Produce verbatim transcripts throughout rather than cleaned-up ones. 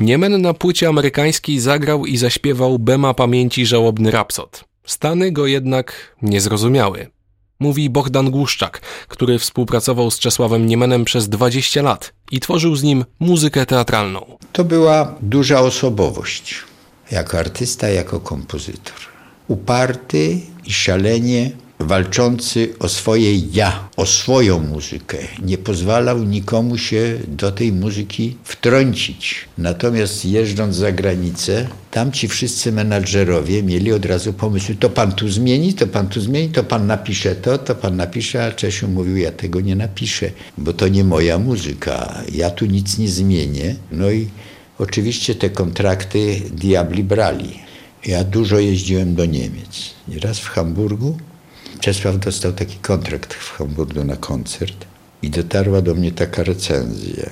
Niemen na płycie amerykańskiej zagrał i zaśpiewał Bema Pamięci Żałobny Rapsod. Stany go jednak nie zrozumiały. Mówi Bohdan Głuszczak, który współpracował z Czesławem Niemenem przez dwadzieścia lat i tworzył z nim muzykę teatralną. To była duża osobowość, jako artysta, jako kompozytor. Uparty i szalenie walczący o swoje ja, o swoją muzykę. Nie pozwalał nikomu się do tej muzyki wtrącić. Natomiast jeżdżąc za granicę, tamci wszyscy menadżerowie mieli od razu pomysł, to pan tu zmieni, to pan tu zmieni, to pan napisze to, to pan napisze, a Czesiu mówił, ja tego nie napiszę, bo to nie moja muzyka, ja tu nic nie zmienię. No i oczywiście te kontrakty diabli brali. Ja dużo jeździłem do Niemiec. Raz w Hamburgu Czesław dostał taki kontrakt w Hamburgu na koncert i dotarła do mnie taka recenzja.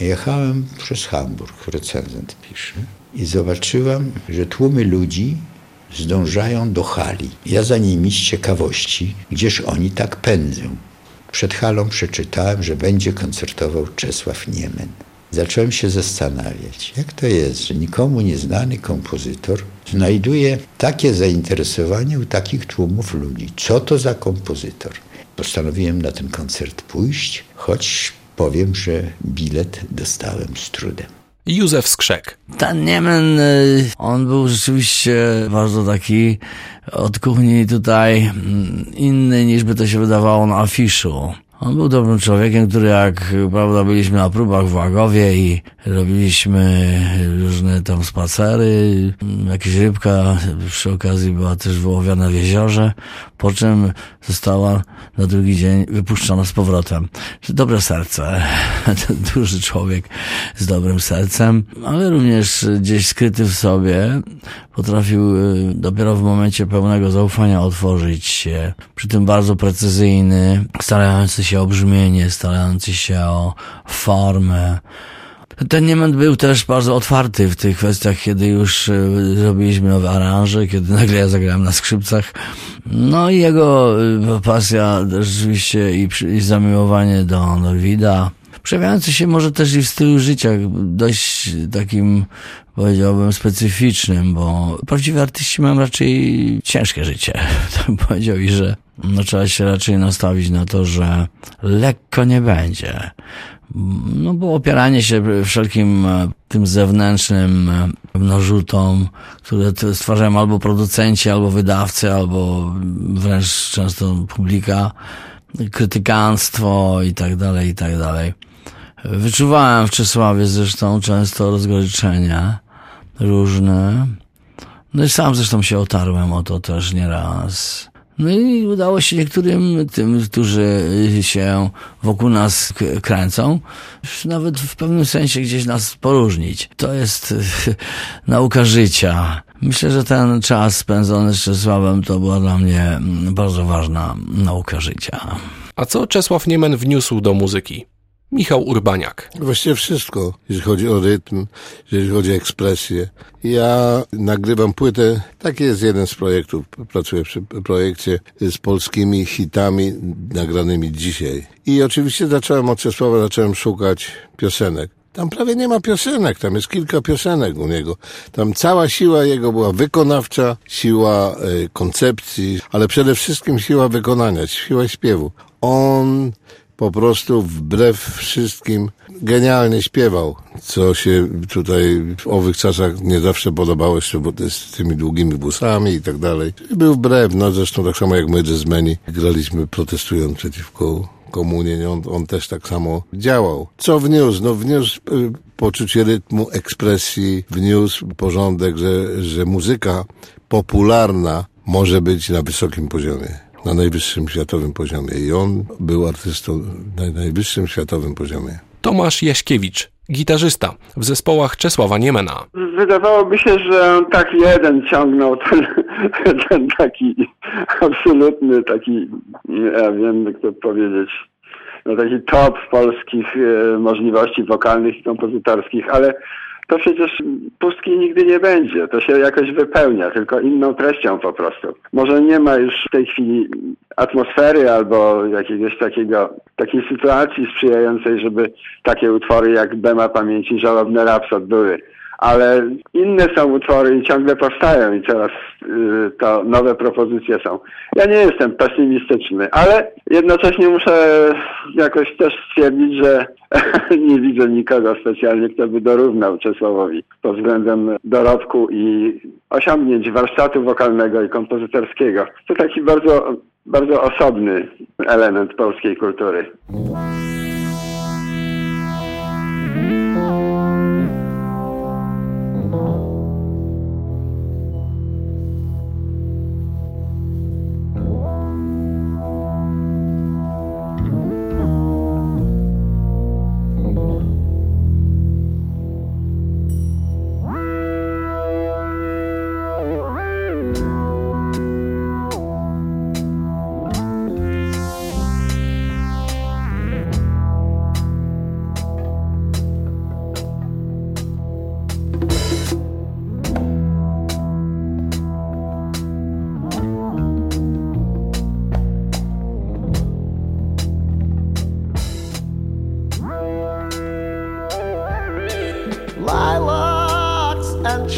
Jechałem przez Hamburg, recenzent pisze, i zobaczyłam, że tłumy ludzi zdążają do hali. Ja za nimi z ciekawości, gdzież oni tak pędzą. Przed halą przeczytałem, że będzie koncertował Czesław Niemen. Zacząłem się zastanawiać, jak to jest, że nikomu nieznany kompozytor znajduje takie zainteresowanie u takich tłumów ludzi. Co to za kompozytor? Postanowiłem na ten koncert pójść, choć powiem, że bilet dostałem z trudem. Józef Skrzek. Ten Niemen, on był rzeczywiście bardzo taki od kuchni tutaj inny niż by to się wydawało na afiszu. On był dobrym człowiekiem, który jak, prawda, byliśmy na próbach w Łagowie i robiliśmy różne tam spacery. Jakaś rybka przy okazji była też wyłowiona w jeziorze, po czym została na drugi dzień wypuszczona z powrotem. Dobre serce. Duży człowiek z dobrym sercem, ale również gdzieś skryty w sobie. Potrafił dopiero w momencie pełnego zaufania otworzyć się. Przy tym bardzo precyzyjny, starający się o brzmienie, starający się o formę. Ten Niemen był też bardzo otwarty w tych kwestiach, kiedy już zrobiliśmy nowe aranże, kiedy nagle ja zagrałem na skrzypcach. No i jego pasja rzeczywiście i, i zamiłowanie do Norwida, przejawiający się może też i w stylu życia, dość takim, powiedziałbym, specyficznym, bo prawdziwi artyści mają raczej ciężkie życie, tak bym powiedział, i że no, trzeba się raczej nastawić na to, że lekko nie będzie. No bo opieranie się wszelkim tym zewnętrznym narzutom, które stwarzają albo producenci, albo wydawcy, albo wręcz często publika, krytykanstwo i tak dalej, i tak dalej. Wyczuwałem w Czesławie zresztą często rozgoryczenia różne. No i sam zresztą się otarłem o to też nieraz. No i udało się niektórym tym, którzy się wokół nas kręcą, nawet w pewnym sensie gdzieś nas poróżnić. To jest nauka życia. Myślę, że ten czas spędzony z Czesławem to była dla mnie bardzo ważna nauka życia. A co Czesław Niemen wniósł do muzyki? Michał Urbaniak. Właściwie wszystko, jeśli chodzi o rytm, jeśli chodzi o ekspresję. Ja nagrywam płytę, taki jest jeden z projektów, pracuję przy projekcie z polskimi hitami nagranymi dzisiaj. I oczywiście zacząłem od Czesława, zacząłem szukać piosenek. Tam prawie nie ma piosenek, tam jest kilka piosenek u niego. Tam cała siła jego była wykonawcza, siła y, koncepcji, ale przede wszystkim siła wykonania, siła śpiewu. On po prostu wbrew wszystkim genialnie śpiewał, co się tutaj w owych czasach nie zawsze podobało jeszcze, bo z tymi długimi włosami i tak dalej. Był wbrew, no zresztą tak samo jak my jazzmeni graliśmy protestując przeciwko komunie, nie? On, on też tak samo działał. Co wniósł? No wniósł y, poczucie rytmu, ekspresji, wniósł porządek, że, że muzyka popularna może być na wysokim poziomie, na najwyższym światowym poziomie. I on był artystą na najwyższym światowym poziomie. Tomasz Jaśkiewicz, gitarzysta w zespołach Czesława Niemena. Wydawałoby się, że on tak jeden ciągnął ten, ten taki absolutny, taki, ja wiem jak to powiedzieć, no taki top polskich możliwości wokalnych i kompozytorskich, ale to przecież pustki nigdy nie będzie. To się jakoś wypełnia, tylko inną treścią po prostu. Może nie ma już w tej chwili atmosfery albo jakiegoś takiego, takiej sytuacji sprzyjającej, żeby takie utwory jak Bema Pamięci Żałobny Rapsod były. Ale inne są utwory i ciągle powstają i coraz yy, to nowe propozycje są. Ja nie jestem pesymistyczny, ale jednocześnie muszę jakoś też stwierdzić, że nie widzę nikogo specjalnie, kto by dorównał Czesławowi pod względem dorobku i osiągnięć warsztatu wokalnego i kompozytorskiego. To taki bardzo, bardzo osobny element polskiej kultury.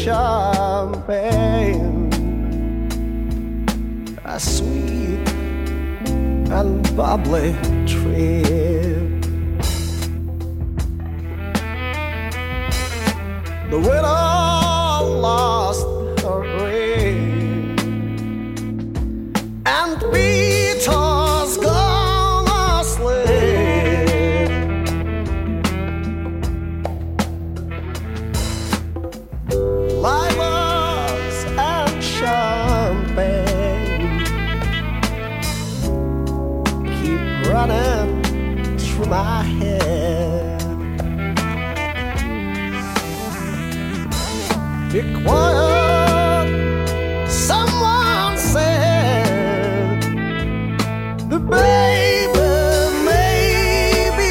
Champagne, a sweet and bubbly trip. The widow lost her ring, and Peter's gone asleep. Life through my head. Be quiet, someone said. The baby may be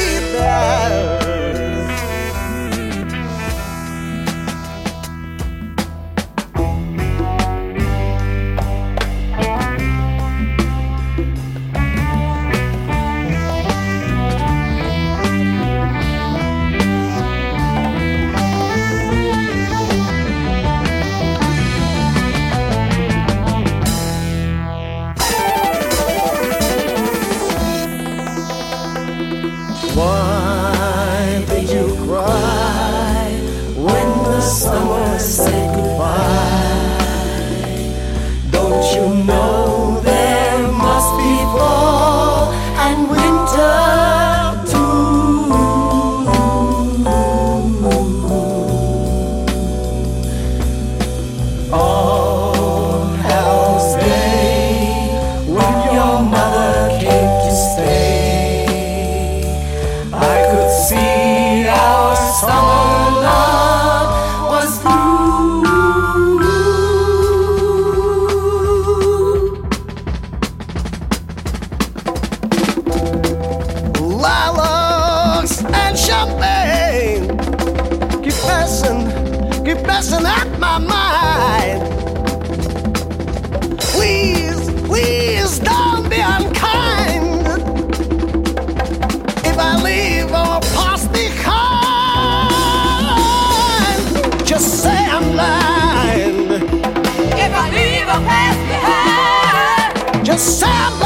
messing up my mind. Please, please don't be unkind. If I leave our past behind, just say I'm blind. If I leave our past behind, just say I'm blind.